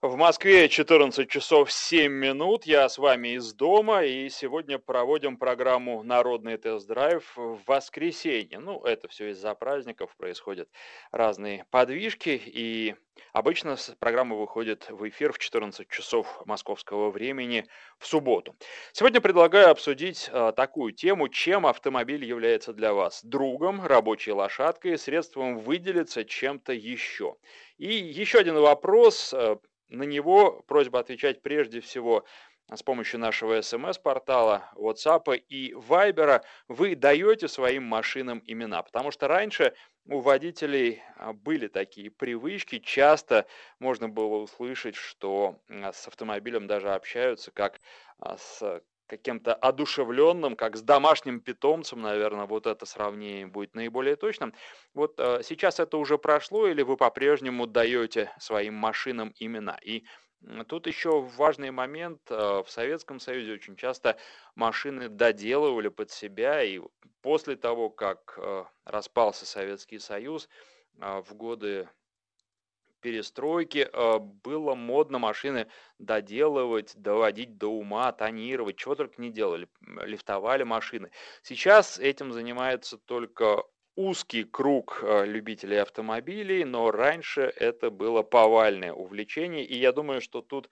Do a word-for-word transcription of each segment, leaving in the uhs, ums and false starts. В Москве четырнадцать часов семь минут. Я с вами из дома, и сегодня проводим программу «Народный тест-драйв» в воскресенье. Ну, это все из-за праздников, происходят разные подвижки, и обычно программа выходит в эфир в четырнадцать часов московского времени в субботу. Сегодня предлагаю обсудить а, такую тему, чем автомобиль является для вас: другом, рабочей лошадкой, средством выделиться чем-то еще. И еще один вопрос. На него просьба отвечать прежде всего с помощью нашего эс эм эс-портала, WhatsApp и Viber. Вы даете своим машинам имена, потому что раньше у водителей были такие привычки. Часто можно было услышать, что с автомобилем даже общаются как с каким-то одушевленным, как с домашним питомцем, наверное, вот это сравнение будет наиболее точным. Вот э, сейчас это уже прошло, или вы по-прежнему даете своим машинам имена? И тут еще важный момент. В Советском Союзе очень часто машины доделывали под себя, и после того, как распался Советский Союз, в годы перестройки было модно машины доделывать, доводить до ума, тонировать, чего только не делали, лифтовали машины. Сейчас этим занимается только узкий круг любителей автомобилей, но раньше это было повальное увлечение, и я думаю, что тут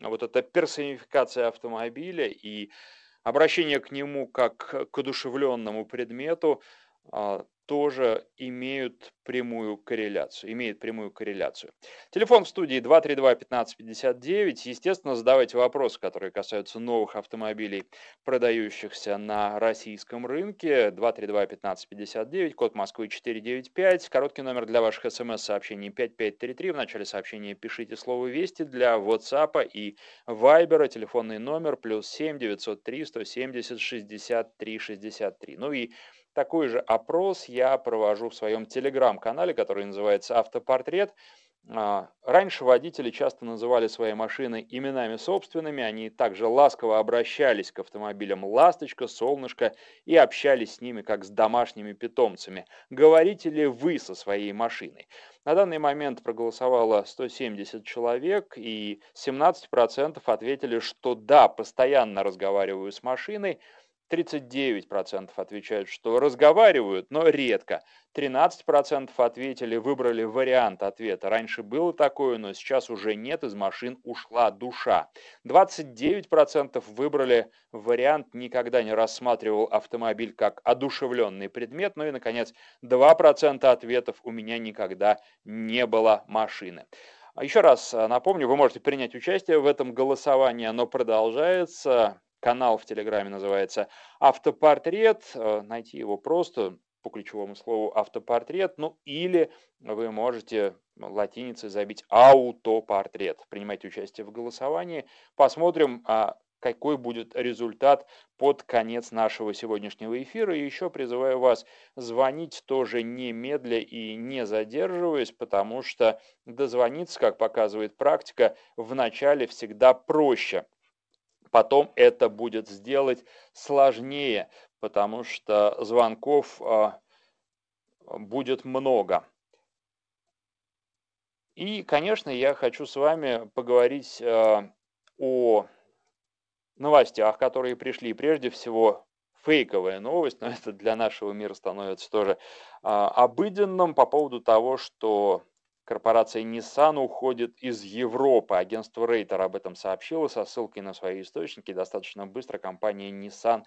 вот эта персонификация автомобиля и обращение к нему как к одушевленному предмету тоже имеют прямую корреляцию, имеет прямую корреляцию. Телефон в студии два три два пятнадцать пятьдесят девять. Естественно, задавайте вопросы, которые касаются новых автомобилей, продающихся на российском рынке. два три два пятнадцать пятьдесят девять, код Москвы четыре девять пять, короткий номер для ваших смс-сообщений пять пять три три. В начале сообщения пишите слово «Вести». Для WhatsApp и Viber телефонный номер плюс семь девятьсот три сто семьдесят шестьдесят три шестьдесят три. Ну и такой же опрос я провожу в своем телеграм-канале, который называется «Автопортрет». Раньше водители часто называли свои машины именами собственными, они также ласково обращались к автомобилям «Ласточка», «Солнышко» и общались с ними как с домашними питомцами. Говорите ли вы со своей машиной? На данный момент проголосовало сто семьдесят человек, и семнадцать процентов ответили, что да, постоянно разговариваю с машиной. тридцать девять процентов отвечают, что разговаривают, но редко. тринадцать процентов ответили, выбрали вариант ответа. Раньше было такое, но сейчас уже нет, из машин ушла душа. двадцать девять процентов выбрали вариант, никогда не рассматривал автомобиль как одушевленный предмет. Ну и, наконец, два процента ответов: у меня никогда не было машины. Еще раз напомню, вы можете принять участие в этом голосовании, оно продолжается. Канал в Телеграме называется «Автопортрет». Найти его просто по ключевому слову «Автопортрет». Ну или вы можете латиницей забить «Аутопортрет». Принимайте участие в голосовании. Посмотрим, какой будет результат под конец нашего сегодняшнего эфира. И еще призываю вас звонить тоже немедля и не задерживаясь, потому что дозвониться, как показывает практика, в начале всегда проще. Потом это будет сделать сложнее, потому что звонков а, будет много. И, конечно, я хочу с вами поговорить а, о новостях, которые пришли. Прежде всего, фейковая новость, но это для нашего мира становится тоже а, обыденным, по поводу того, что корпорация Nissan уходит из Европы. Агентство Рейтер об этом сообщило со ссылкой на свои источники. Достаточно быстро компания Nissan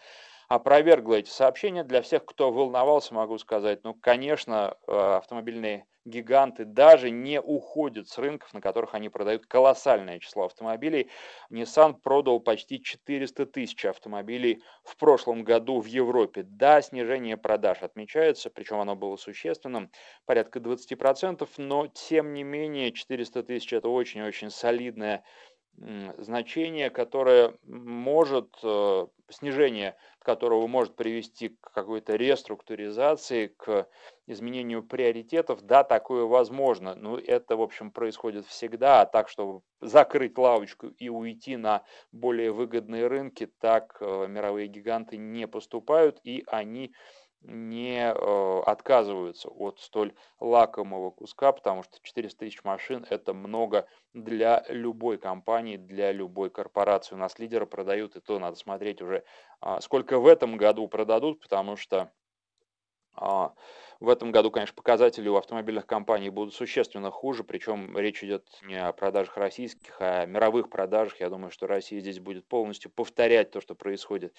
опровергла эти сообщения. Для всех, кто волновался, могу сказать, ну, конечно, автомобильные гиганты даже не уходят с рынков, на которых они продают колоссальное число автомобилей. Nissan продал почти четыреста тысяч автомобилей в прошлом году в Европе. Да, снижение продаж отмечается, причем оно было существенным, порядка двадцать процентов, но тем не менее четыреста тысяч – это очень-очень солидное значение, которое может, снижение которого может привести к какой-то реструктуризации, к изменению приоритетов. Да, такое возможно. Но это, в общем, происходит всегда. А так, чтобы закрыть лавочку и уйти на более выгодные рынки, так мировые гиганты не поступают, и они не э, отказываются от столь лакомого куска, потому что четыреста тысяч машин – это много для любой компании, для любой корпорации. У нас лидеры продают, и то надо смотреть уже, э, сколько в этом году продадут, потому что э, в этом году, конечно, показатели у автомобильных компаний будут существенно хуже, причем речь идет не о продажах российских, а о мировых продажах. Я думаю, что Россия здесь будет полностью повторять то, что происходит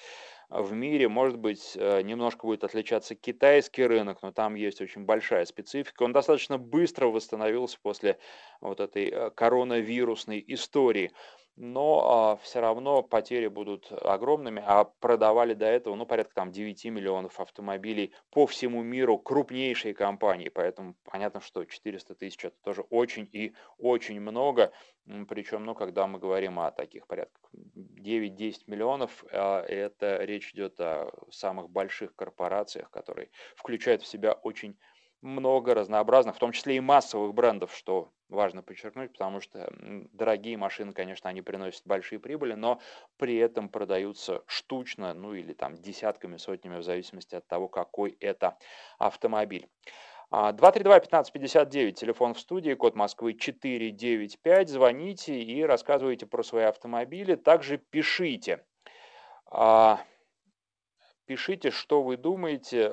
в мире. Может быть, немножко будет отличаться китайский рынок, но там есть очень большая специфика. Он достаточно быстро восстановился после вот этой коронавирусной истории. Но а, все равно потери будут огромными, а продавали до этого, ну, порядка там девять миллионов автомобилей по всему миру крупнейшие компании, поэтому понятно, что четыреста тысяч это тоже очень и очень много, причем, ну, когда мы говорим о таких порядках девять-десять миллионов, это речь идет о самых больших корпорациях, которые включают в себя очень много разнообразных, в том числе и массовых брендов, что важно подчеркнуть, потому что дорогие машины, конечно, они приносят большие прибыли, но при этом продаются штучно, ну или там десятками, сотнями, в зависимости от того, какой это автомобиль. два три два пятнадцать пятьдесят девять, телефон в студии, код Москвы четыре девять пять, звоните и рассказывайте про свои автомобили, также пишите. Пишите, что вы думаете.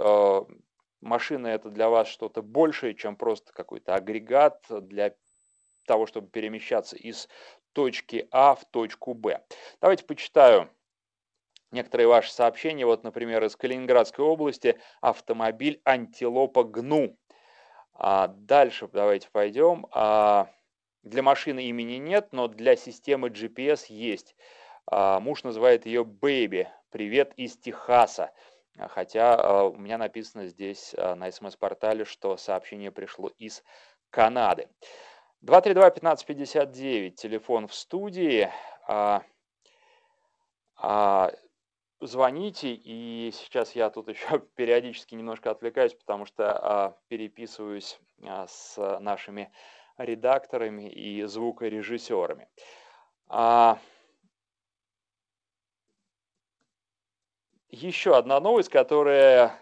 Машина – это для вас что-то большее, чем просто какой-то агрегат для того, чтобы перемещаться из точки А в точку Б. Давайте почитаю некоторые ваши сообщения. Вот, например, из Калининградской области автомобиль «Антилопа Гну». А дальше давайте пойдем. А для машины имени нет, но для системы джи пи эс есть. А муж называет ее «Бэйби». «Привет из Техаса». Хотя у меня написано здесь на СМС-портале, что сообщение пришло из Канады. два три два пятнадцать пятьдесят девять, телефон в студии. Звоните, и сейчас я тут еще периодически немножко отвлекаюсь, потому что переписываюсь с нашими редакторами и звукорежиссерами. Еще одна новость, которая...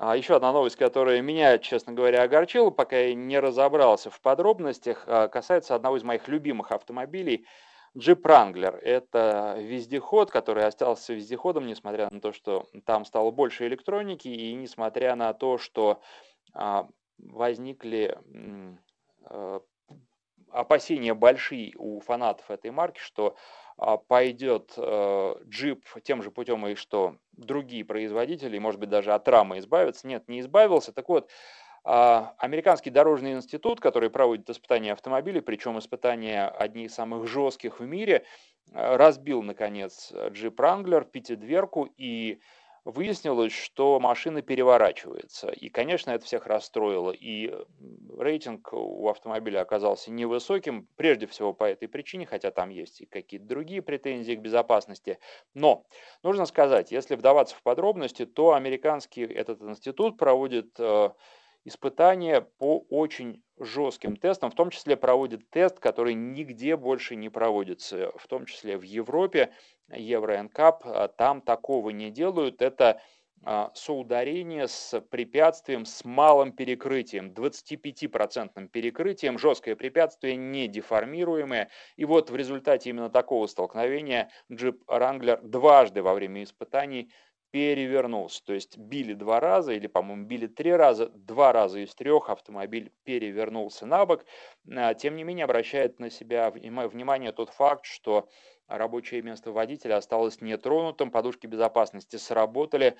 Еще одна новость, которая меня, честно говоря, огорчила, пока я не разобрался в подробностях, касается одного из моих любимых автомобилей Jeep Wrangler. Это вездеход, который остался вездеходом, несмотря на то, что там стало больше электроники, и несмотря на то, что возникли опасения большие у фанатов этой марки, что пойдет джип тем же путем, и что другие производители, может быть, даже от рамы избавятся. Нет, не избавился. Так вот, американский дорожный институт, который проводит испытания автомобилей, причем испытания одни из самых жестких в мире, разбил, наконец, Jeep Wrangler, пятидверку, и выяснилось, что машина переворачивается. И, конечно, это всех расстроило. И рейтинг у автомобиля оказался невысоким, прежде всего по этой причине, хотя там есть и какие-то другие претензии к безопасности. Но нужно сказать, если вдаваться в подробности, то американский этот институт проводит э, испытания по очень жестким тестам, в том числе проводит тест, который нигде больше не проводится, в том числе в Европе. Euro эн кап, там такого не делают. Это а, соударение с препятствием с малым перекрытием, двадцатипятипроцентным перекрытием, жесткое препятствие, не деформируемое. И вот в результате именно такого столкновения Jeep Wrangler дважды во время испытаний перевернулся. То есть били два раза, или, по-моему, били три раза, два раза из трех автомобиль перевернулся на бок. Тем не менее, обращает на себя внимание тот факт, что рабочее место водителя осталось нетронутым, подушки безопасности сработали,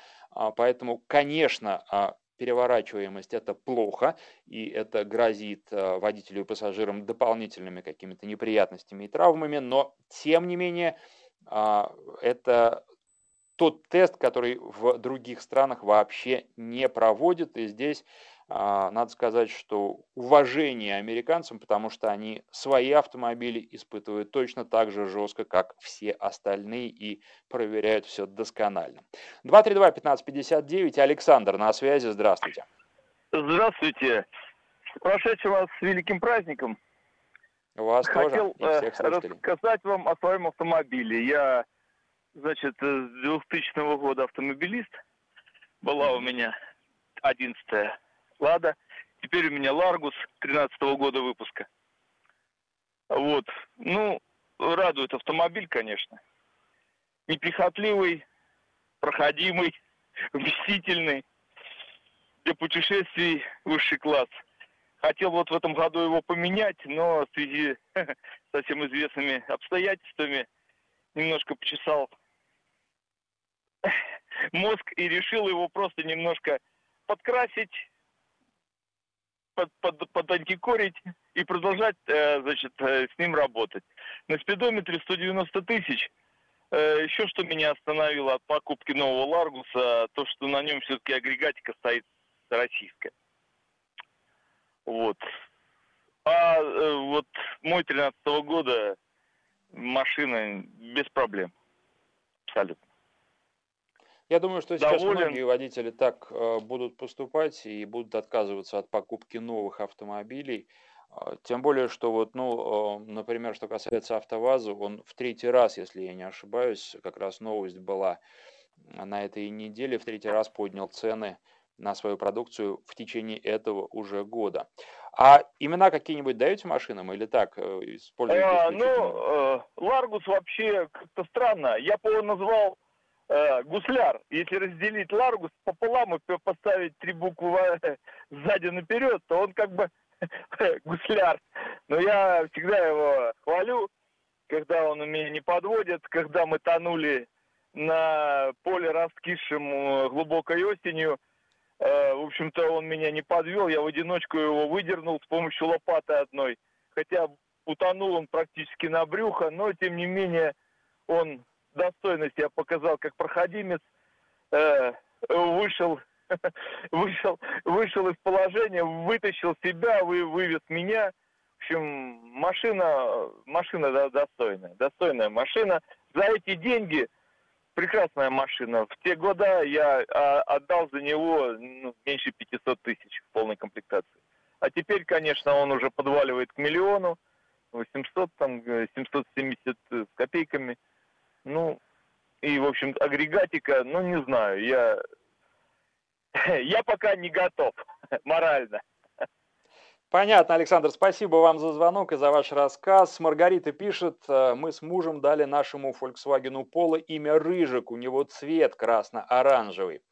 поэтому, конечно, переворачиваемость – это плохо, и это грозит водителю и пассажирам дополнительными какими-то неприятностями и травмами, но, тем не менее, это тот тест, который в других странах вообще не проводит, и здесь надо сказать, что уважение американцам, потому что они свои автомобили испытывают точно так же жестко, как все остальные, и проверяют все досконально. два три два пятнадцать пятьдесят девять, Александр на связи, здравствуйте. Здравствуйте. Прошедший вас с великим праздником. Вас тоже. Хотел рассказать вам о своем автомобиле. Я Значит, с двухтысячного года автомобилист. Была у меня одиннадцатая Лада. Теперь у меня Ларгус тринадцатого года выпуска. Вот. Ну, радует автомобиль, конечно. Неприхотливый, проходимый, вместительный. Для путешествий высший класс. Хотел вот в этом году его поменять, но в связи со всем известными обстоятельствами немножко почесал мозг и решил его просто немножко подкрасить, под, под, подантикорить и продолжать, э, значит, э, с ним работать. На спидометре сто девяносто тысяч. Э, еще что меня остановило от покупки нового Ларгуса, то, что на нем все-таки агрегатика стоит российская. Вот. А э, вот мой тринадцатого года машина без проблем. Абсолютно. Я думаю, что сейчас доволен. Многие водители так э, будут поступать и будут отказываться от покупки новых автомобилей. Э, тем более, что вот, ну, э, например, что касается АвтоВАЗа, он в третий раз, если я не ошибаюсь, как раз новость была на этой неделе, в третий раз поднял цены на свою продукцию в течение этого уже года. А имена какие-нибудь даете машинам или так используете? А, ну, э, Ларгус вообще как-то странно. Я бы его назвал э, гусляр. Если разделить Ларгус пополам и поставить три буквы сзади наперед, то он как бы гусляр. Но я всегда его хвалю, когда он меня не подводит, когда мы тонули на поле раскисшем глубокой осенью. В общем-то, он меня не подвел, я в одиночку его выдернул с помощью лопаты одной. Хотя утонул он практически на брюхо, но, тем не менее, он достойно себя показал как проходимец. Вышел, вышел, вышел из положения, вытащил себя, вывез меня. В общем, машина, машина достойная, достойная машина. За эти деньги... Прекрасная машина. В те года я отдал за него ну, меньше пятисот тысяч в полной комплектации. А теперь, конечно, он уже подваливает к миллиону, восемьсот, там, семьсот семьдесят с копейками. Ну, и, в общем, агрегатика, ну, не знаю, я, я пока не готов морально. Понятно, Александр, спасибо вам за звонок и за ваш рассказ. Маргарита пишет, мы с мужем дали нашему Volkswagen Polo имя Рыжик, у него цвет красно-оранжевый.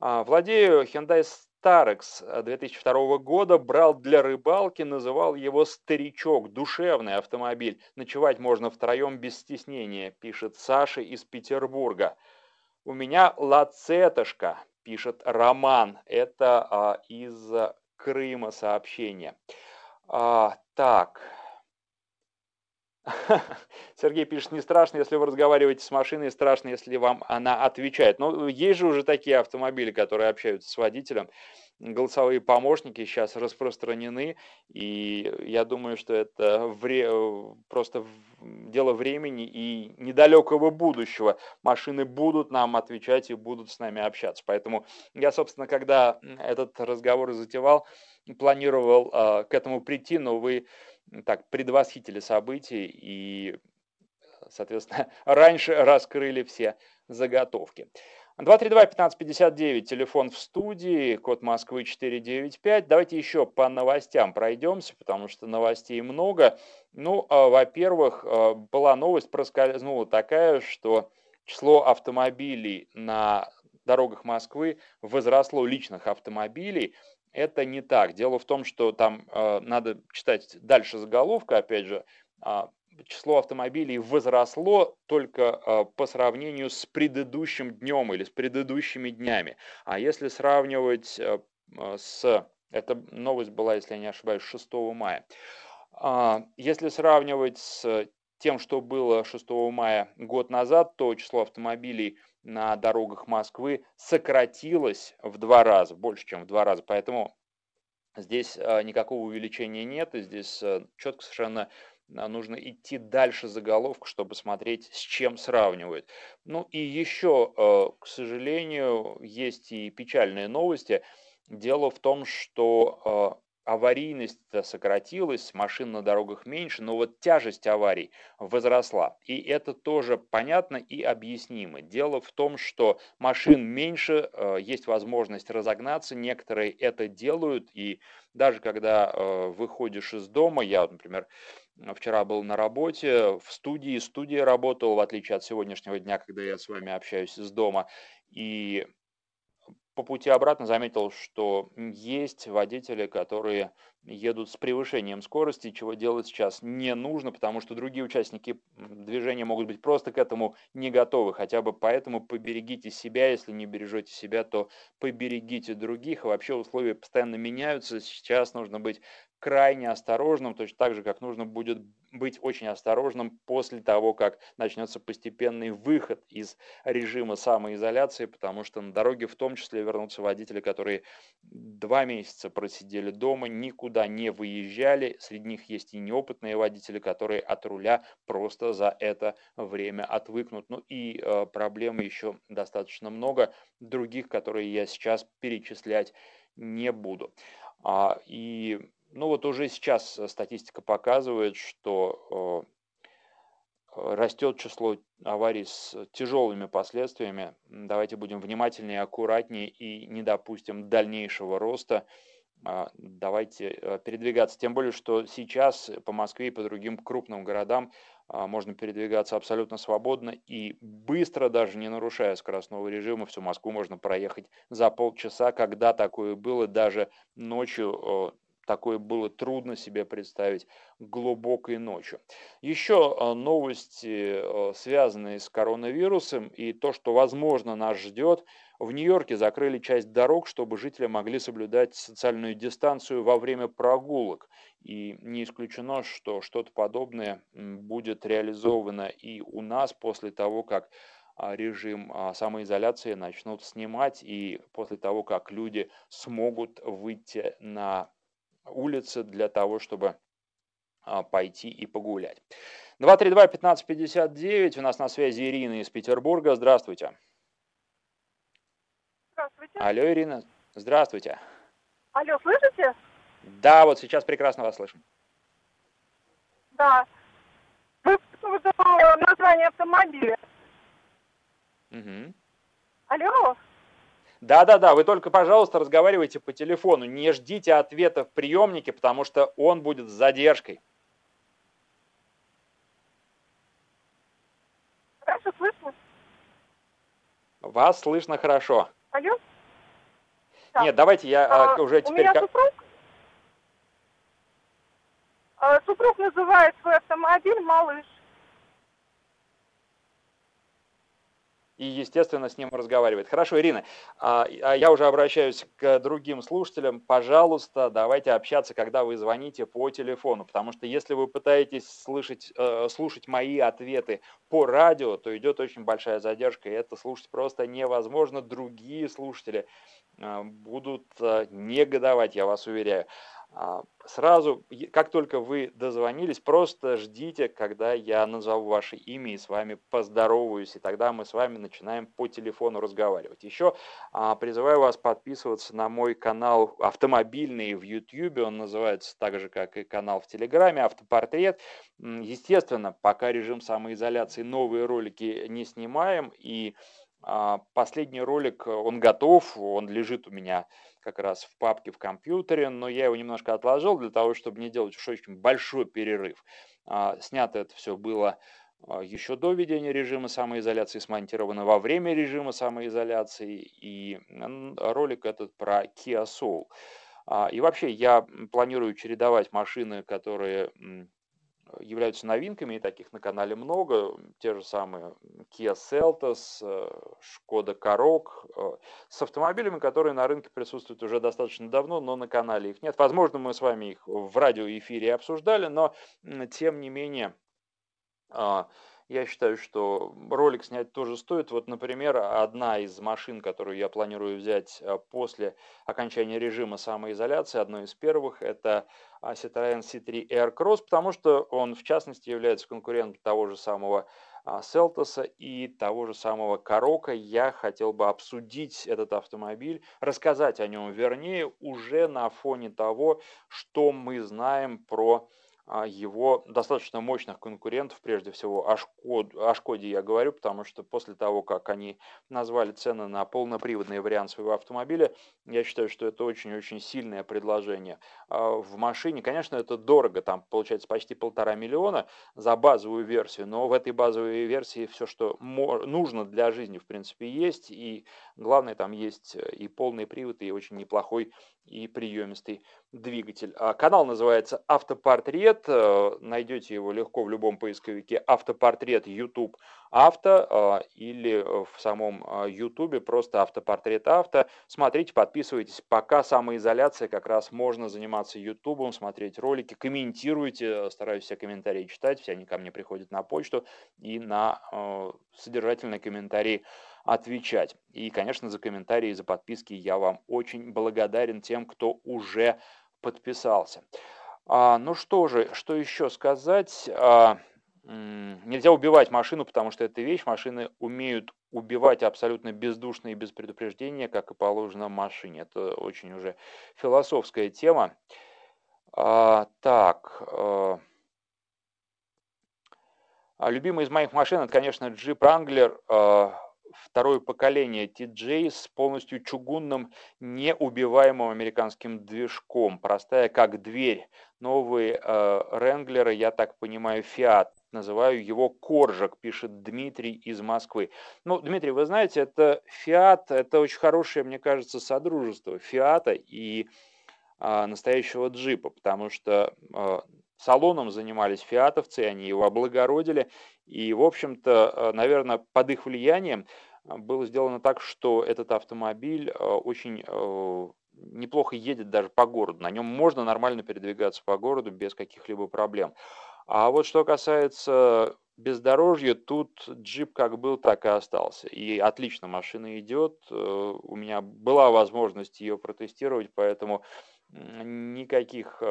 Владею Hyundai Старекс две тысячи второго года, брал для рыбалки, называл его «Старичок», душевный автомобиль. Ночевать можно втроем без стеснения, пишет Саша из Петербурга. У меня лацетошка, пишет Роман, это а, из... Крыма сообщение. А, так. Сергей пишет, не страшно, если вы разговариваете с машиной, страшно, если вам она отвечает. Но есть же уже такие автомобили, которые общаются с водителем. Голосовые помощники сейчас распространены, и я думаю, что это вре... просто дело времени и недалекого будущего. Машины будут нам отвечать и будут с нами общаться. Поэтому я, собственно, когда этот разговор затевал, планировал э, к этому прийти, но вы так предвосхитили события и, соответственно, раньше раскрыли все заготовки. два три два пятнадцать пятьдесят девять, телефон в студии, код Москвы четыре девять пять. Давайте еще по новостям пройдемся, потому что новостей много. Ну, во-первых, была новость, проскользнула такая, что число автомобилей на дорогах Москвы возросло, личных автомобилей. Это не так. Дело в том, что там надо читать дальше заголовка, опять же, число автомобилей возросло только по сравнению с предыдущим днем или с предыдущими днями. А если сравнивать с... Эта новость была, если я не ошибаюсь, шестого мая. Если сравнивать с тем, что было шестого мая год назад, то число автомобилей на дорогах Москвы сократилось в два раза, больше, чем в два раза. Поэтому здесь никакого увеличения нет, и здесь четко совершенно... Нужно идти дальше заголовка, чтобы смотреть, с чем сравнивают. Ну и еще, к сожалению, есть и печальные новости. Дело в том, что аварийность-то сократилась, машин на дорогах меньше, но вот тяжесть аварий возросла. И это тоже понятно и объяснимо. Дело в том, что машин меньше, есть возможность разогнаться, некоторые это делают, и даже когда выходишь из дома, я, например, вчера был на работе, в студии, студии работал, в отличие от сегодняшнего дня, когда я с вами общаюсь из дома, и по пути обратно заметил, что есть водители, которые едут с превышением скорости, чего делать сейчас не нужно, потому что другие участники движения могут быть просто к этому не готовы. Хотя бы поэтому поберегите себя, если не бережете себя, то поберегите других. И вообще условия постоянно меняются, сейчас нужно быть крайне осторожным, точно так же, как нужно будет быть очень осторожным после того, как начнется постепенный выход из режима самоизоляции, потому что на дороге в том числе вернутся водители, которые два месяца просидели дома, никуда не выезжали. Среди них есть и неопытные водители, которые от руля просто за это время отвыкнут. Ну и э, проблем еще достаточно много других, которые я сейчас перечислять не буду. А, и Ну вот уже сейчас статистика показывает, что растет число аварий с тяжелыми последствиями. Давайте будем внимательнее, аккуратнее и не допустим дальнейшего роста. Давайте передвигаться. Тем более, что сейчас по Москве и по другим крупным городам можно передвигаться абсолютно свободно и быстро, даже не нарушая скоростного режима. Всю Москву можно проехать за полчаса. Когда такое было, даже ночью, такое было трудно себе представить глубокой ночью. Еще новости, связанные с коронавирусом, и то, что, возможно, нас ждет. В Нью-Йорке закрыли часть дорог, чтобы жители могли соблюдать социальную дистанцию во время прогулок. И не исключено, что что-то подобное будет реализовано и у нас после того, как режим самоизоляции начнут снимать, и после того, как люди смогут выйти на улицы для того, чтобы пойти и погулять. два три два пятнадцать пятьдесят девять. У нас на связи Ирина из Петербурга. Здравствуйте. Здравствуйте. Алло, Ирина. Здравствуйте. Алло, слышите? Да, вот сейчас прекрасно вас слышим. Да. Вы название автомобиля. Угу. Алло. Да-да-да, вы только, пожалуйста, разговаривайте по телефону, не ждите ответа в приемнике, потому что он будет с задержкой. Хорошо слышно? Вас слышно хорошо. Алло? Да. Нет, давайте я а, уже теперь... У меня супруг... А, супруг называет свой автомобиль «Малыш». И, естественно, с ним разговаривает. Хорошо, Ирина, я уже обращаюсь к другим слушателям. Пожалуйста, давайте общаться, когда вы звоните по телефону, потому что если вы пытаетесь слышать, слушать мои ответы по радио, то идет очень большая задержка, и это слушать просто невозможно. Другие слушатели будут негодовать, я вас уверяю. Сразу, как только вы дозвонились, просто ждите, когда я назову ваше имя и с вами поздороваюсь, и тогда мы с вами начинаем по телефону разговаривать. Еще призываю вас подписываться на мой канал автомобильный в YouTube, он называется так же, как и канал в Телеграме, «Автопортрет». Естественно, пока режим самоизоляции, новые ролики не снимаем, и последний ролик, он готов, он лежит у меня как раз в папке в компьютере, но я его немножко отложил для того, чтобы не делать уж очень большой перерыв. Снято это все было еще до введения режима самоизоляции, смонтировано во время режима самоизоляции, и ролик этот про Kia Soul. И вообще я планирую чередовать машины, которые являются новинками, и таких на канале много, те же самые Kia Seltos, Skoda Karoq, с автомобилями, которые на рынке присутствуют уже достаточно давно, но на канале их нет. Возможно, мы с вами их в радиоэфире обсуждали, но тем не менее я считаю, что ролик снять тоже стоит. Вот, например, одна из машин, которую я планирую взять после окончания режима самоизоляции, одной из первых, это Citroen си три Aircross, потому что он, в частности, является конкурентом того же самого Селтоса и того же самого Karoq. Я хотел бы обсудить этот автомобиль, рассказать о нем, вернее, уже на фоне того, что мы знаем про его достаточно мощных конкурентов, прежде всего о Шкоде, о Шкоде я говорю, потому что после того, как они назвали цены на полноприводный вариант своего автомобиля, я считаю, что это очень-очень сильное предложение в машине. Конечно, это дорого, там получается почти полтора миллиона за базовую версию, но в этой базовой версии все, что нужно для жизни, в принципе, есть, и главное, там есть и полный привод, и очень неплохой и приемистый двигатель. Канал называется «Автопортрет», найдете его легко в любом поисковике «Автопортрет», YouTube авто, или в самом YouTube просто «Автопортрет авто». Смотрите, подписывайтесь. Пока самоизоляция, как раз можно заниматься YouTube, смотреть ролики, комментируйте. Стараюсь все комментарии читать, все они ко мне приходят на почту, и на содержательные комментарии отвечать. И, конечно, за комментарии, за подписки я вам очень благодарен, тем, кто уже подписался. А, ну что же, что еще сказать? А, м- нельзя убивать машину, потому что это вещь. Машины умеют убивать абсолютно бездушно и без предупреждения, как и положено машине. Это очень уже философская тема. А, так... А... А, любимая из моих машин, это, конечно, Jeep Wrangler. А... Второе поколение ти джей с полностью чугунным, неубиваемым американским движком. Простая как дверь. Новые э, Ренглеры, я так понимаю, Fiat. Называю его «Коржик», пишет Дмитрий из Москвы. Ну, Дмитрий, вы знаете, это Fiat, это очень хорошее, мне кажется, содружество Фиата и э, настоящего джипа, потому что... Э, салоном занимались фиатовцы, они его облагородили, и, в общем-то, наверное, под их влиянием было сделано так, что этот автомобиль очень неплохо едет даже по городу, на нем можно нормально передвигаться по городу без каких-либо проблем. А вот что касается бездорожья, тут джип как был, так и остался. И отлично машина идет, у меня была возможность ее протестировать, поэтому никаких...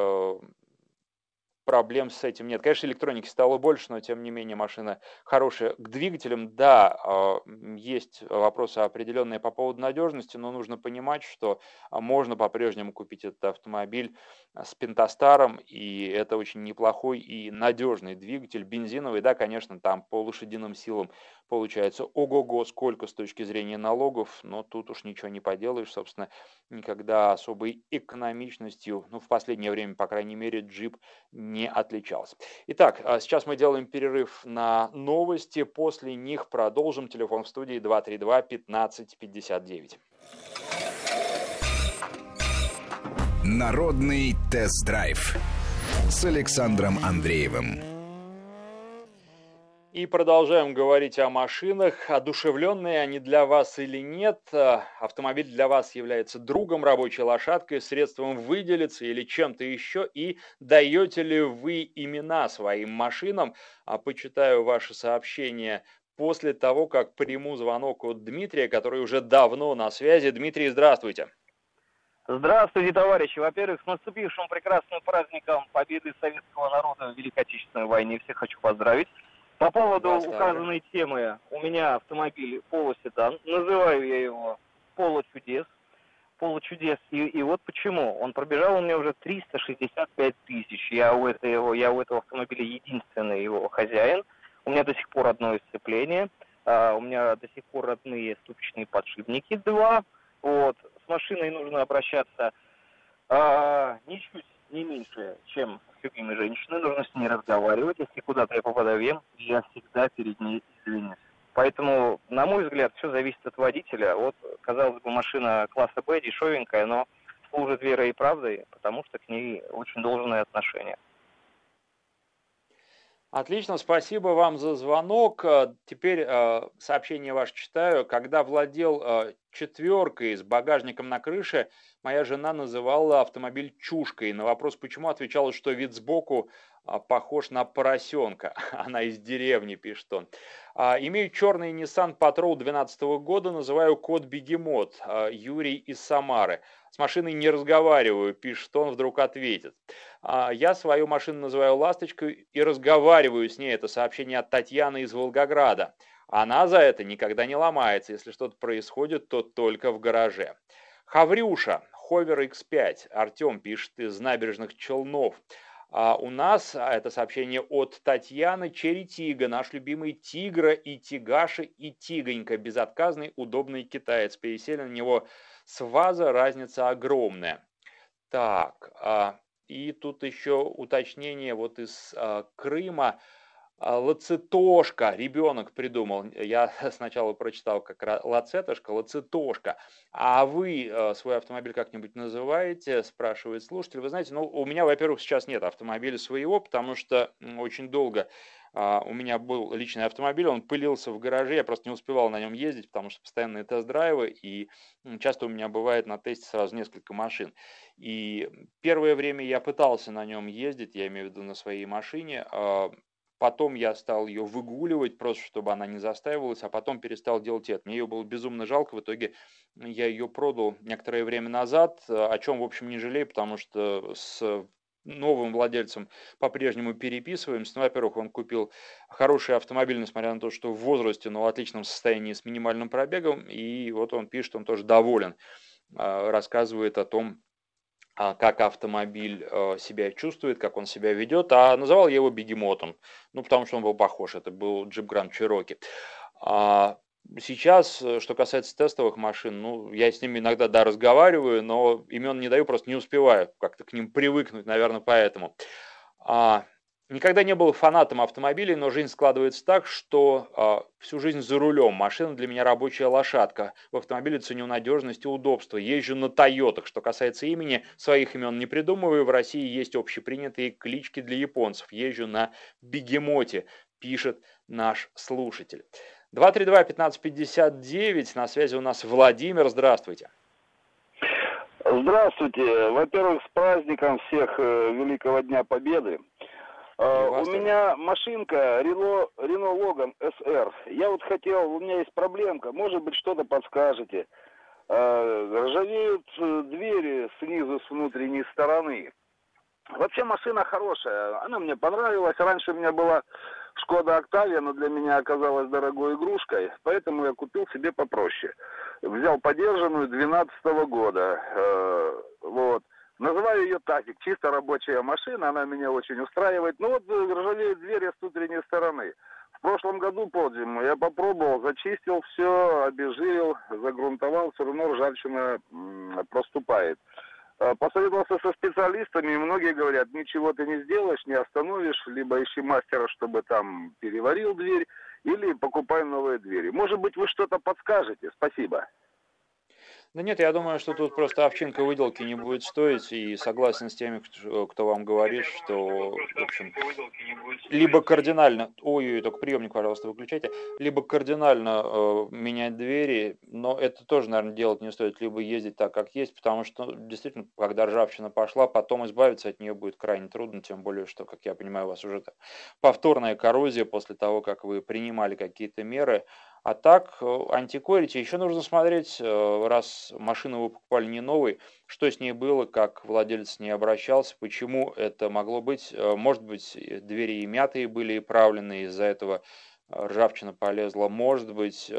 проблем с этим нет. Конечно, электроники стало больше, но, тем не менее, машина хорошая. К двигателям, да, есть вопросы определенные по поводу надежности, но нужно понимать, что можно по-прежнему купить этот автомобиль с Pentastar'ом, и это очень неплохой и надежный двигатель, бензиновый, да, конечно, там по лошадиным силам получается ого-го, сколько с точки зрения налогов, но тут уж ничего не поделаешь, собственно, никогда особой экономичностью, ну, в последнее время, по крайней мере, джип не не отличался. Итак, сейчас мы делаем перерыв на новости. После них продолжим. Телефон в студии два три два пятнадцать пятьдесят девять. Народный тест-драйв с Александром Андреевым. И продолжаем говорить о машинах. Одушевленные они для вас или нет? Автомобиль для вас является другом, рабочей лошадкой, средством выделиться или чем-то еще? И даете ли вы имена своим машинам? Почитаю ваши сообщения после того, как приму звонок от Дмитрия, который уже давно на связи. Дмитрий, здравствуйте. Здравствуйте, товарищи. Во-первых, с наступившим прекрасным праздником Победы советского народа в Великой Отечественной войне. Всех хочу поздравить. По поводу да, указанной темы, у меня автомобиль полуседан, называю я его «Получудес», «Получудес», и, и вот почему. Он пробежал у меня уже триста шестьдесят пять тысяч, я у, этого, я у этого автомобиля единственный его хозяин, у меня до сих пор одно сцепление, у меня до сих пор родные ступичные подшипники, два, вот, с машиной нужно обращаться а, ничуть не меньше, чем с любимой женщиной, нужно с ней разговаривать. Если куда-то я попадаю, я всегда перед ней извинюсь. Поэтому, на мой взгляд, все зависит от водителя. Вот, казалось бы, машина класса Б, дешевенькая, но служит верой и правдой, потому что к ней очень должное отношение. Отлично, спасибо вам за звонок. Теперь э, сообщение ваше читаю. Когда владел э, четверкой с багажником на крыше, моя жена называла автомобиль чушкой. На вопрос, почему, отвечала, что вид сбоку э, похож на поросенка. Она из деревни, пишет он. Э, имею черный Nissan Patrol двенадцатого года, называю код бегемот. Э, Юрий из Самары. С машиной не разговариваю, пишет он, вдруг ответит. Я свою машину называю «Ласточкой» и разговариваю с ней. Это сообщение от Татьяны из Волгограда. Она за это никогда не ломается. Если что-то происходит, то только в гараже. Хаврюша, Hover икс пять. Артем пишет из Набережных Челнов. А у нас это сообщение от Татьяны. Черри-тига, наш любимый тигра и тигаши и тигонька. Безотказный, удобный китаец. Пересели на него с ВАЗа, разница огромная. Так, а, и тут еще уточнение вот из а, Крыма. Лацетошка, ребенок придумал. Я сначала прочитал как лацетошка, лацетошка. А вы свой автомобиль как-нибудь называете? Спрашивает слушатель. Вы знаете, ну, у меня, во-первых, сейчас нет автомобиля своего, потому что очень долго у меня был личный автомобиль, он пылился в гараже, я просто не успевал на нем ездить, потому что постоянные тест-драйвы, и часто у меня бывает на тесте сразу несколько машин. И первое время я пытался на нем ездить, я имею в виду на своей машине. Потом я стал ее выгуливать, просто чтобы она не застаивалась, а потом перестал делать это. Мне ее было безумно жалко, в итоге я ее продал некоторое время назад, о чем, в общем, не жалею, потому что с новым владельцем по-прежнему переписываемся. Ну, во-первых, он купил хороший автомобиль, несмотря на то, что в возрасте, но в отличном состоянии с минимальным пробегом, и вот он пишет, он тоже доволен, рассказывает о том, как автомобиль себя чувствует, как он себя ведет, а называл я его бегемотом, ну, потому что он был похож, это был Jeep Grand Cherokee. Сейчас, что касается тестовых машин, ну, я с ними иногда, да, разговариваю, но имен не даю, просто не успеваю как-то к ним привыкнуть, наверное, поэтому. Никогда не был фанатом автомобилей, но жизнь складывается так, что э, всю жизнь за рулем. Машина для меня рабочая лошадка. В автомобиле ценю надежность и удобство. Езжу на Тойотах. Что касается имени, своих имен не придумываю. В России есть общепринятые клички для японцев. Езжу на бегемоте, пишет наш слушатель. два три два пятнадцать пятьдесят девять. На связи у нас Владимир. Здравствуйте. Здравствуйте. Во-первых, с праздником всех Великого Дня Победы. Uh, у меня машинка Renault, Renault Logan эс эр. Я вот хотел, у меня есть проблемка, может быть, что-то подскажете. Uh, ржавеют двери снизу с внутренней стороны. Вообще машина хорошая, она мне понравилась. Раньше у меня была Skoda Octavia, но для меня оказалась дорогой игрушкой, поэтому я купил себе попроще. Взял подержанную двенадцатого года. Uh, вот. Называю ее «Такик», чисто рабочая машина, она меня очень устраивает. Ну вот ржавеют двери с внутренней стороны. В прошлом году под зиму я попробовал, зачистил все, обезжирил, загрунтовал, все равно ржавчина проступает. Посоветовался со специалистами, и многие говорят, ничего ты не сделаешь, не остановишь, либо ищи мастера, чтобы там переварил дверь, или покупай новые двери. Может быть, вы что-то подскажете? Спасибо. Да нет, я думаю, что тут просто овчинка выделки не будет стоить, и согласен с теми, кто, кто вам говорит, что, в общем, либо кардинально, ой-ой, только приемник, пожалуйста, выключайте, либо кардинально э, менять двери, но это тоже, наверное, делать не стоит, либо ездить так, как есть, потому что, действительно, когда ржавчина пошла, потом избавиться от нее будет крайне трудно, тем более, что, как я понимаю, у вас уже повторная коррозия после того, как вы принимали какие-то меры. А так, антикорите, еще нужно смотреть, раз машину вы покупали не новой, что с ней было, как владелец не обращался, почему это могло быть. Может быть, двери и мятые были, и правленные, из-за этого ржавчина полезла. Может быть,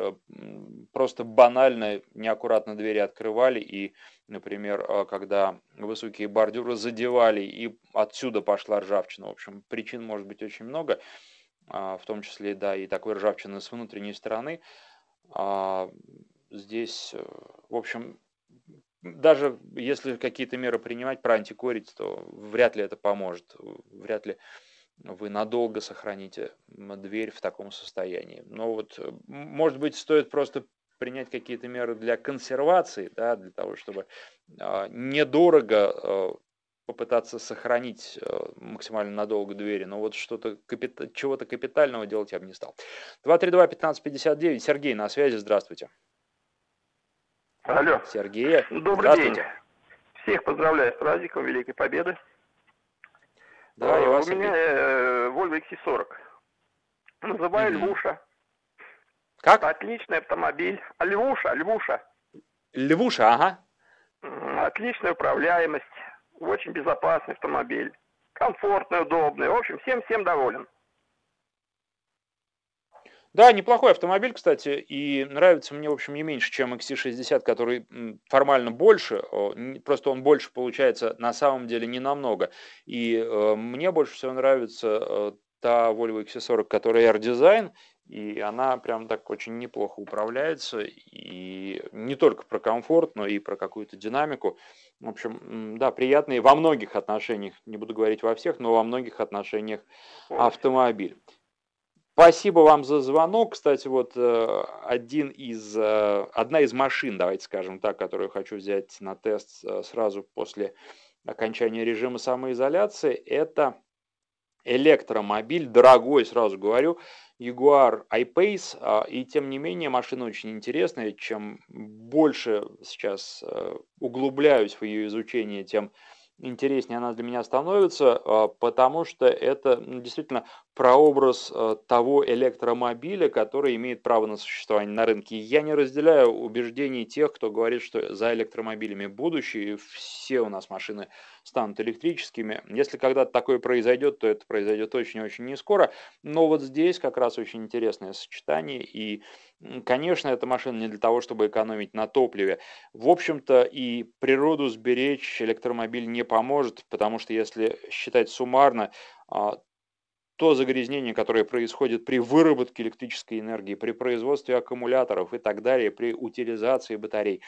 просто банально, неаккуратно двери открывали, и, например, когда высокие бордюры задевали, и отсюда пошла ржавчина. В общем, причин может быть очень много. В том числе, да, и такой ржавчины с внутренней стороны. Здесь, в общем, даже если какие-то меры принимать, проантикорить, то вряд ли это поможет. Вряд ли вы надолго сохраните дверь в таком состоянии. Но вот, может быть, стоит просто принять какие-то меры для консервации, да, для того, чтобы недорого попытаться сохранить максимально надолго двери, но вот что-то капит... чего-то капитального делать я бы не стал. два три два пятнадцать пятьдесят девять. Сергей на связи, здравствуйте. Алло. Сергей, добрый день. Всех поздравляю с праздником Великой Победы. Да, и вас, у меня э, Volvo икс си сорок. Называю mm-hmm. Львуша. Как? Отличный автомобиль. Львуша, Львуша. Львуша, ага. Отличная управляемость. Очень безопасный автомобиль. комфортный, удобный. В общем, всем-всем доволен. Да, неплохой автомобиль, кстати, и нравится мне, в общем, не меньше, чем икс си шестьдесят, который формально больше, просто он больше получается на самом деле не намного. И э, мне больше всего нравится э, та Volvo икс си сорок, которая R-дизайн, и она прям так очень неплохо управляется, и не только про комфорт, но и про какую-то динамику. В общем, да, приятный во многих отношениях, не буду говорить во всех, но во многих отношениях автомобиль. Спасибо вам за звонок. Кстати, вот один из, одна из машин, давайте скажем так, которую хочу взять на тест сразу после окончания режима самоизоляции, это электромобиль, дорогой, сразу говорю, Jaguar I-Pace. И тем не менее, машина очень интересная. Чем больше сейчас углубляюсь в ее изучение, тем интереснее она для меня становится, потому что это действительно прообраз того электромобиля, который имеет право на существование на рынке. Я не разделяю убеждений тех, кто говорит, что за электромобилями будущее, все у нас машины станут электрическими. Если когда-то такое произойдет, то это произойдет очень-очень нескоро. Но вот здесь как раз очень интересное сочетание. И, конечно, эта машина не для того, чтобы экономить на топливе. В общем-то, и природу сберечь электромобиль не поможет, потому что если считать суммарно, то загрязнение, которое происходит при выработке электрической энергии, при производстве аккумуляторов и так далее, при утилизации батарей,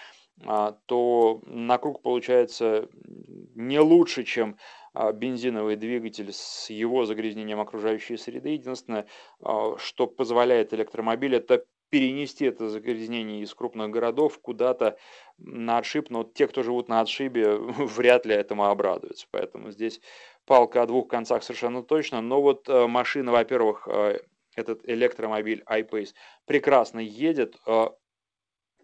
то на круг получается не лучше, чем бензиновый двигатель с его загрязнением окружающей среды. Единственное, что позволяет электромобиль, это перенести это загрязнение из крупных городов куда-то на отшиб, но те, кто живут на отшибе, вряд ли этому обрадуются. Поэтому здесь палка о двух концах совершенно точно. Но вот машина, во-первых, этот электромобиль I-Pace прекрасно едет.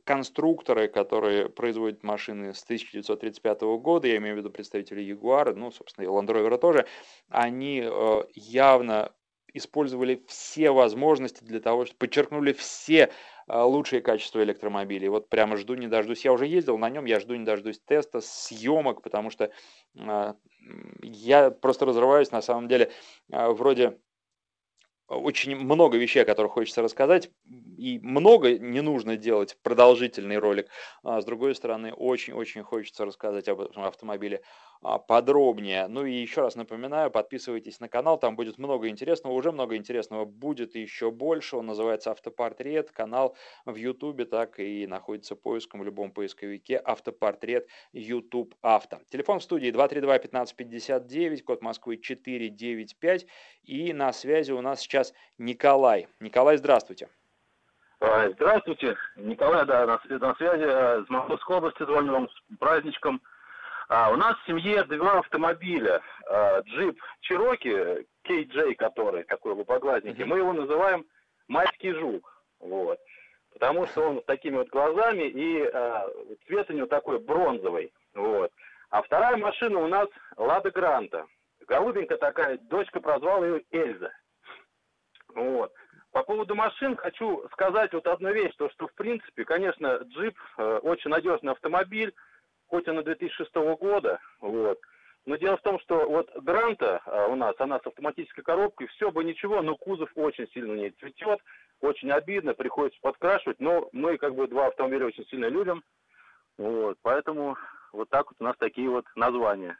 Конструкторы, которые производят машины с тысяча девятьсот тридцать пятого года, я имею в виду представителей Jaguar, ну, собственно, и Land Rover тоже, они явно использовали все возможности для того, чтобы подчеркнули все лучшие качества электромобилей. Вот прямо жду, не дождусь. Я уже ездил на нем, я жду, не дождусь теста, съемок, потому что я просто разрываюсь, на самом деле, вроде очень много вещей, о которых хочется рассказать, и много не нужно делать, продолжительный ролик. А с другой стороны, очень-очень хочется рассказать об этом автомобиле подробнее. Ну и еще раз напоминаю, подписывайтесь на канал, там будет много интересного, уже много интересного будет еще больше. Он называется «Автопортрет», канал в Ютубе, так и находится поиском в любом поисковике «Автопортрет», YouTube Авто. Телефон в студии два три два пятнадцать пятьдесят девять, код Москвы четыре девять пять, и на связи у нас сейчас Сейчас Николай. Николай, здравствуйте. Здравствуйте. Николай, да, на, на связи из Московской области, звоню вам с праздничком. А, у нас в семье два автомобиля. А, Jeep Cherokee, кей джей, который, такой лопоглазник, mm-hmm. мы его называем майский жук. Вот. Потому что он с такими вот глазами, и а, цвет у него такой бронзовый. Вот. А вторая машина у нас Лада Гранта. Голубенькая такая, дочка прозвала ее Эльза. Вот. По поводу машин хочу сказать вот одну вещь, то что в принципе, конечно, джип э, очень надежный автомобиль, хоть он и две тысячи шестого года, вот. Но дело в том, что вот Гранта э, у нас, она с автоматической коробкой, все бы ничего, но кузов очень сильно не цветет, очень обидно, приходится подкрашивать, но мы как бы два автомобиля очень сильно любим, вот, поэтому вот так вот у нас такие вот названия.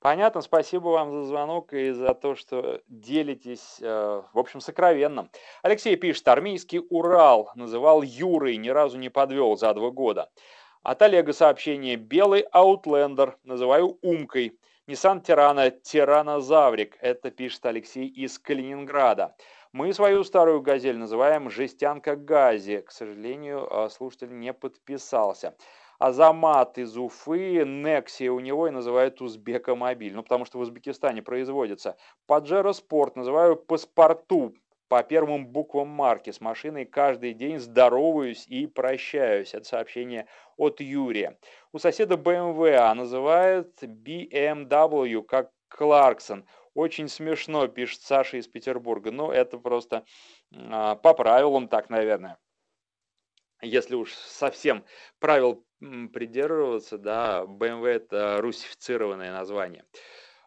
Понятно, спасибо вам за звонок и за то, что делитесь, э, в общем, сокровенным. Алексей пишет, армейский Урал называл Юрой, ни разу не подвел за два года. От Олега сообщение, белый Аутлендер, называю Умкой. Nissan Тирана, Тиранозаврик, это пишет Алексей из Калининграда. Мы свою старую «Газель» называем «Жестянка Гази». К сожалению, слушатель не подписался. Азамат из Уфы, Nexia у него и называют «Узбекомобиль». Ну, потому что в Узбекистане производится. Паджеро Спорт называю «Паспорту» по первым буквам марки. С машиной каждый день здороваюсь и прощаюсь. Это сообщение от Юрия. У соседа бэ эм вэ а называют би эм дабл ю как «Кларксон». Очень смешно, пишет Саша из Петербурга. Ну, это просто э, по правилам так, наверное. Если уж совсем правил придерживаться, да, бэ эм вэ это русифицированное название.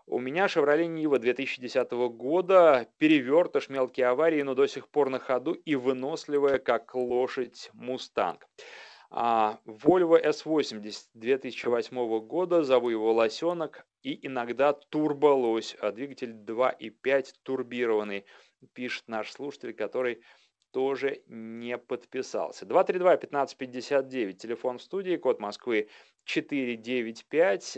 У меня Chevrolet Нива две тысячи десятого года, перевертыш, мелкие аварии, но до сих пор на ходу и выносливая, как лошадь, Мустанг. А Volvo эс восемьдесят две тысячи восьмого года, зову его Лосенок, и иногда турболось, а двигатель два и пять турбированный, пишет наш слушатель, который тоже не подписался. два три два пятнадцать пятьдесят девять, телефон в студии, код Москвы четыре девять пять,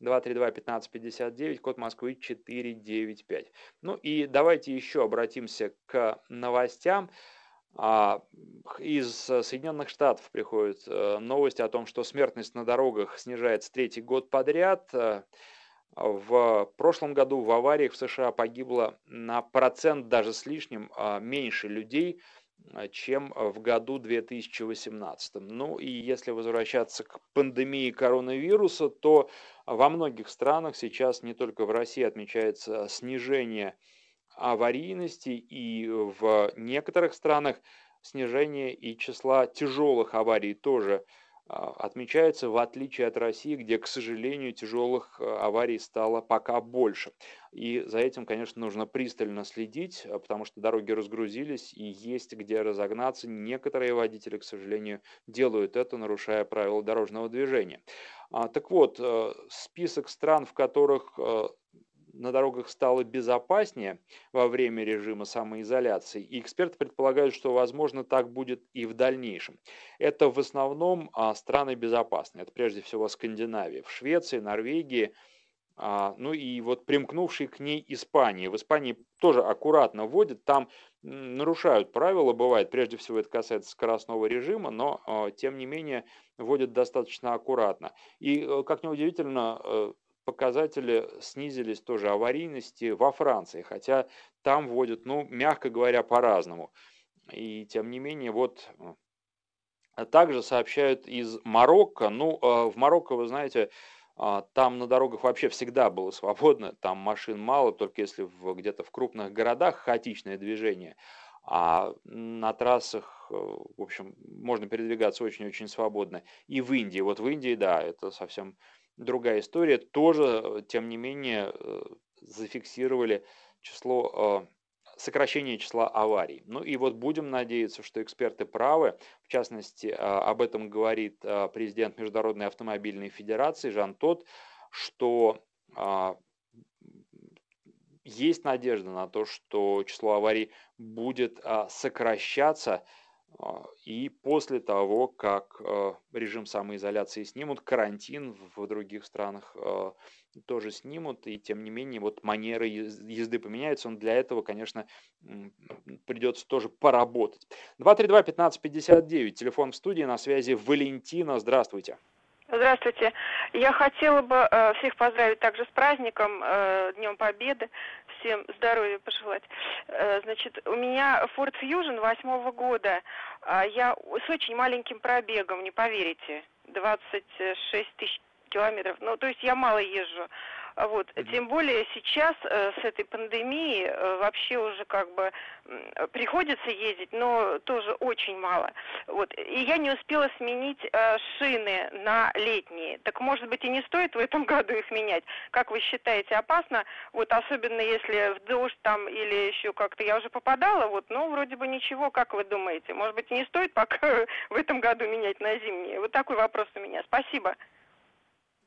два три два пятнадцать пятьдесят девять, код Москвы четыре девять пять. Ну и давайте еще обратимся к новостям. Из Соединенных Штатов приходят новости о том, что смертность на дорогах снижается третий год подряд. В прошлом году в авариях в США погибло на процент даже с лишним меньше людей, чем в году две тысячи восемнадцатом. Ну и если возвращаться к пандемии коронавируса, то во многих странах сейчас, не только в России, отмечается снижение аварийности, и в некоторых странах снижение и числа тяжелых аварий тоже отмечается, в отличие от России, где, к сожалению, тяжелых аварий стало пока больше. И за этим, конечно, нужно пристально следить, потому что дороги разгрузились и есть где разогнаться. Некоторые водители, к сожалению, делают это, нарушая правила дорожного движения. Так вот, список стран, в которых на дорогах стало безопаснее во время режима самоизоляции, и эксперты предполагают, что, возможно, так будет и в дальнейшем. Это в основном страны безопасные. Это прежде всего Скандинавия, в Швеции, Норвегии, ну и вот примкнувшей к ней Испании. В Испании тоже аккуратно вводят, там нарушают правила, бывает, прежде всего это касается скоростного режима, но, тем не менее, вводят достаточно аккуратно. И, как ни удивительно, показатели снизились тоже аварийности во Франции, хотя там вводят, ну, мягко говоря, по-разному. И тем не менее, вот также сообщают из Марокко. Ну, в Марокко, вы знаете, там на дорогах вообще всегда было свободно, там машин мало, только если в, где-то в крупных городах хаотичное движение. А на трассах, в общем, можно передвигаться очень-очень свободно. И в Индии, вот в Индии, да, это совсем другая история. Тоже, тем не менее, зафиксировали число, сокращение числа аварий. Ну и вот будем надеяться, что эксперты правы. В частности, об этом говорит президент Международной автомобильной федерации Жан Тод, что есть надежда на то, что число аварий будет сокращаться, и после того, как режим самоизоляции снимут, карантин в других странах тоже снимут, и тем не менее вот манера езды поменяется. Но для этого, конечно, придется тоже поработать. два три два пятнадцать пятьдесят девять, телефон в студии, на связи Валентина, здравствуйте. Здравствуйте. Я хотела бы всех поздравить также с праздником, Днем Победы. Всем здоровья пожелать. Значит, у меня Ford Fusion восьмого года. Я с очень маленьким пробегом, не поверите, двадцать шесть тысяч километров. Ну, то есть я мало езжу. Вот. Тем более сейчас с этой пандемией вообще уже как бы приходится ездить, но тоже очень мало. Вот. И я не успела сменить шины на летние. Так, может быть, и не стоит в этом году их менять? Как вы считаете, опасно? Вот, особенно если в дождь там или еще как-то я уже попадала, вот, но вроде бы ничего. Как вы думаете? Может быть, не стоит пока в этом году менять на зимние? Вот такой вопрос у меня. Спасибо.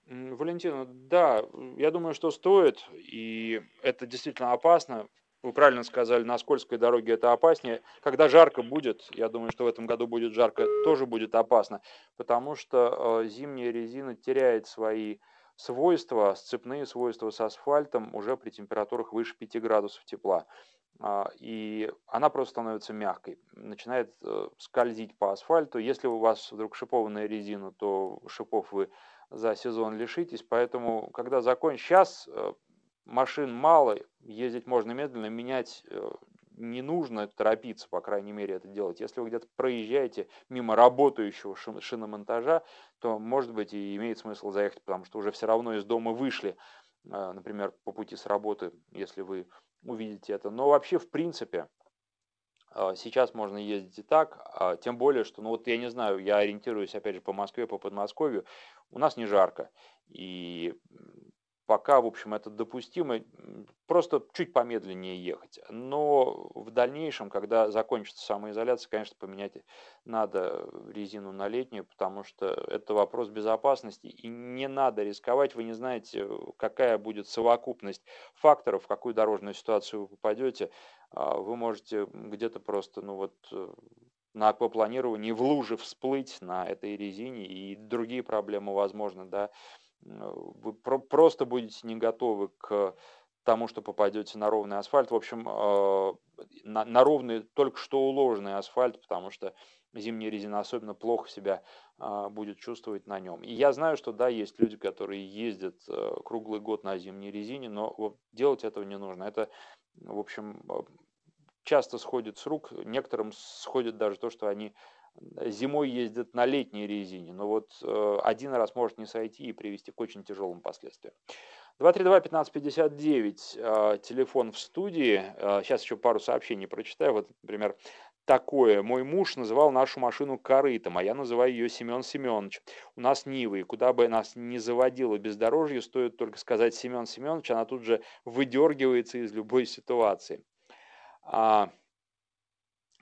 Валентина, да, я думаю, что стоит, и это действительно опасно. Вы правильно сказали, на скользкой дороге это опаснее. Когда жарко будет, я думаю, что в этом году будет жарко, тоже будет опасно, потому что зимняя резина теряет свои свойства, сцепные свойства с асфальтом уже при температурах выше пяти градусов тепла. И она просто становится мягкой, начинает скользить по асфальту. Если у вас вдруг шипованная резина, то шипов вы за сезон лишитесь, поэтому, когда закончится, сейчас машин мало, ездить можно медленно, менять не нужно, торопиться, по крайней мере, это делать. Если вы где-то проезжаете мимо работающего шиномонтажа, то, может быть, и имеет смысл заехать, потому что уже все равно из дома вышли, например, по пути с работы, если вы увидите это. Но вообще, в принципе, сейчас можно ездить и так, тем более, что, ну вот я не знаю, я ориентируюсь, опять же, по Москве, по Подмосковью, у нас не жарко, и Пока, в общем, это допустимо, просто чуть помедленнее ехать. Но в дальнейшем, когда закончится самоизоляция, конечно, поменять надо резину на летнюю, потому что это вопрос безопасности, и не надо рисковать. Вы не знаете, какая будет совокупность факторов, в какую дорожную ситуацию вы попадете. Вы можете где-то просто, ну вот... на аквапланировании в луже всплыть на этой резине, и другие проблемы возможны, да, вы про- просто будете не готовы к тому, что попадете на ровный асфальт, в общем, э- на-, на ровный только что уложенный асфальт, потому что зимняя резина особенно плохо себя э- будет чувствовать на нем. И я знаю, что, да, есть люди, которые ездят э- круглый год на зимней резине, но вот, делать этого не нужно, это, в общем... часто сходит с рук, некоторым сходит даже то, что они зимой ездят на летней резине, но вот э, один раз может не сойти и привести к очень тяжелым последствиям. два три два пятнадцать пятьдесят девять, э, телефон в студии, э, сейчас еще пару сообщений прочитаю, вот, например, такое: мой муж называл нашу машину корытом, а я называю ее Семен Семенович. У нас Нива, и куда бы нас ни заводило бездорожье, стоит только сказать Семен Семенович, она тут же выдергивается из любой ситуации.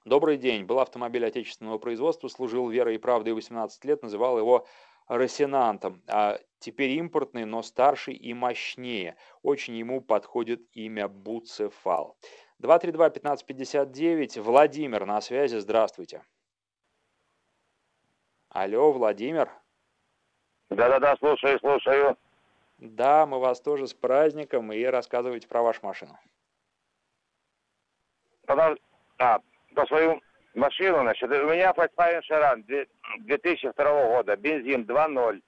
Добрый день. Был автомобиль отечественного производства, служил верой и правдой восемнадцать лет, называл его «Росинантом». А теперь импортный, но старше и мощнее. Очень ему подходит имя Буцефал. два три два пятнадцать пятьдесят девять. Владимир на связи. Здравствуйте. Алло, Владимир. Да-да-да, слушаю, слушаю. Да, мы вас тоже с праздником, и рассказывайте про вашу машину. По, а, по свою машину, значит, у меня Volkswagen Шаран две тысячи второго года, бензин два ноль.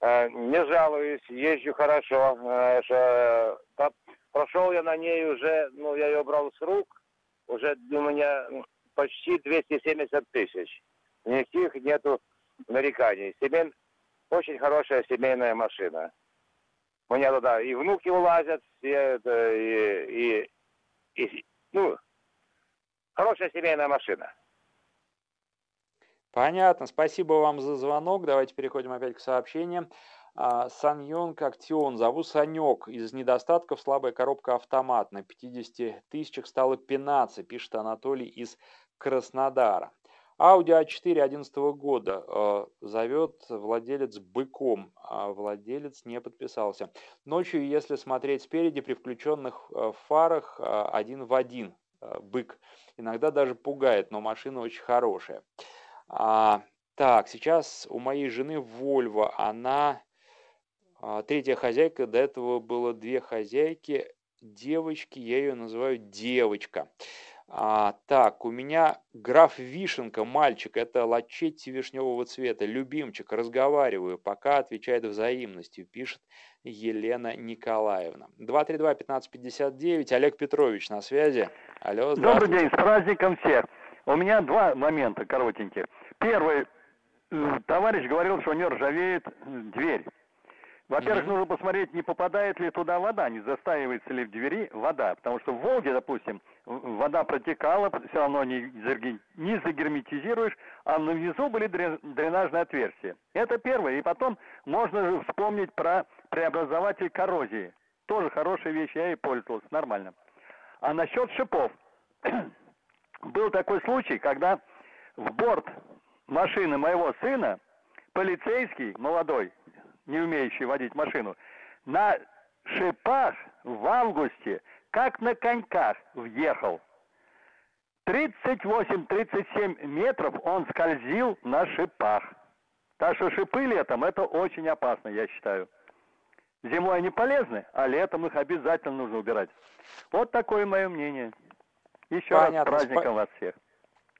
Э, не жалуюсь, езжу хорошо. Э, э, по, прошел я на ней уже, ну, я ее брал с рук, уже у меня почти двести семьдесят тысяч. Никаких нету нареканий. Семей, очень хорошая семейная машина. У меня туда и внуки улазят, все, и, и, и, ну... Хорошая семейная машина. Понятно. Спасибо вам за звонок. Давайте переходим опять к сообщениям. Саньонг Актион. Зову Санек. Из недостатков слабая коробка автомат. На пятидесяти тысячах стало пинаться, пишет Анатолий из Краснодара. Audi а четыре две тысячи одиннадцатого года зовет владелец быком, а владелец не подписался. Ночью, если смотреть спереди, при включенных фарах один в один. Бык. Иногда даже пугает, но машина очень хорошая. А, так, сейчас у моей жены Volvo. Она а, третья хозяйка. До этого было две хозяйки. Девочки, я ее называю девочка. А, так, у меня граф Вишенка, мальчик. Это лачетти вишневого цвета. Любимчик, разговариваю, пока отвечает взаимностью, пишет Елена Николаевна. два три два пятнадцать пятьдесят девять. Олег Петрович на связи. Алло, добрый день, с праздником всех. У меня два момента коротенькие. Первый, товарищ говорил, что у него ржавеет дверь. Во-первых, mm-hmm. нужно посмотреть, не попадает ли туда вода, не застаивается ли в двери вода. Потому что в Волге, допустим, вода протекала, все равно не загерметизируешь, а внизу были дренажные отверстия. Это первое. И потом можно вспомнить про преобразователь коррозии. Тоже хорошая вещь, я ей пользовался, нормально. А насчет шипов. Был такой случай, когда в борт машины моего сына полицейский молодой, не умеющий водить машину, на шипах в августе, как на коньках, въехал. тридцать восемь тридцать семь метров он скользил на шипах. Так что шипы летом, это очень опасно, я считаю. Зимой они полезны, а летом их обязательно нужно убирать. Вот такое мое мнение. Еще Понятно. Раз с праздником Спа... вас всех.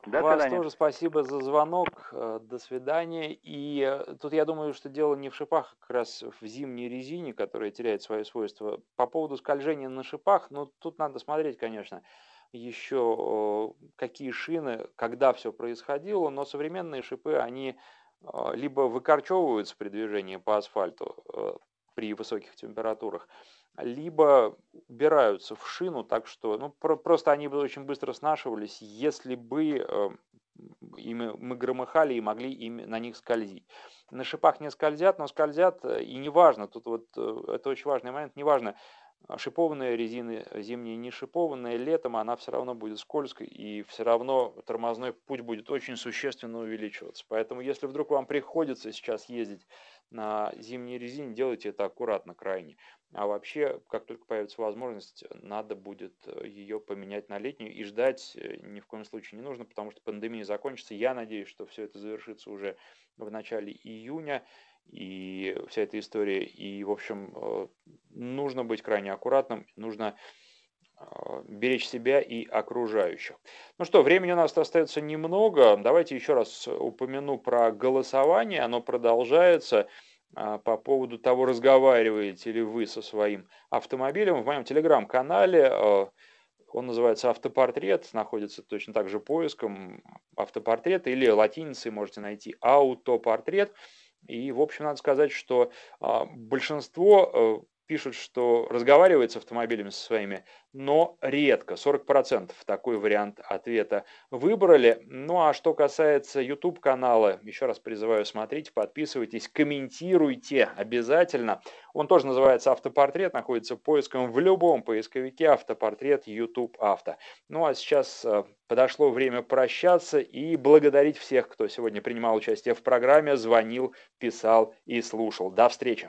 До Вас свидания. Тоже спасибо за звонок. До свидания. И тут я думаю, что дело не в шипах, а как раз в зимней резине, которая теряет свои свойства. По поводу скольжения на шипах, ну тут надо смотреть, конечно, еще какие шины, когда все происходило, но современные шипы, они либо выкорчевываются при движении по асфальту при высоких температурах, либо убираются в шину, так что ну, про- просто они бы очень быстро снашивались, если бы э, и мы, мы громыхали и могли им, на них скользить. На шипах не скользят, но скользят, и неважно, тут вот это очень важный момент, неважно, шипованная резина зимняя, не шипованная, летом она все равно будет скользкой, и все равно тормозной путь будет очень существенно увеличиваться. Поэтому, если вдруг вам приходится сейчас ездить на зимней резине, делайте это аккуратно крайне. А вообще, как только появится возможность, надо будет ее поменять на летнюю, и ждать ни в коем случае не нужно, потому что пандемия закончится. Я надеюсь, что все это завершится уже в начале июня. И вся эта история. И, в общем, нужно быть крайне аккуратным, нужно беречь себя и окружающих. Ну что, времени у нас остается немного. Давайте еще раз упомяну про голосование. Оно продолжается по поводу того, разговариваете ли вы со своим автомобилем. В моем телеграм-канале, он называется «Автопортрет», находится точно так же поиском «Автопортрет» или латиницей можете найти «Аутопортрет». И, в общем, надо сказать, что а, большинство а, пишут, что разговаривают с автомобилями со своими, но редко. сорок процентов такой вариант ответа выбрали. Ну, а что касается YouTube-канала, еще раз призываю, смотрите, подписывайтесь, комментируйте обязательно. Он тоже называется «Автопортрет», находится поиском в любом поисковике «Автопортрет», YouTube, «Авто». Ну, а сейчас а, подошло время прощаться и благодарить всех, кто сегодня принимал участие в программе, звонил, писал и слушал. До встречи!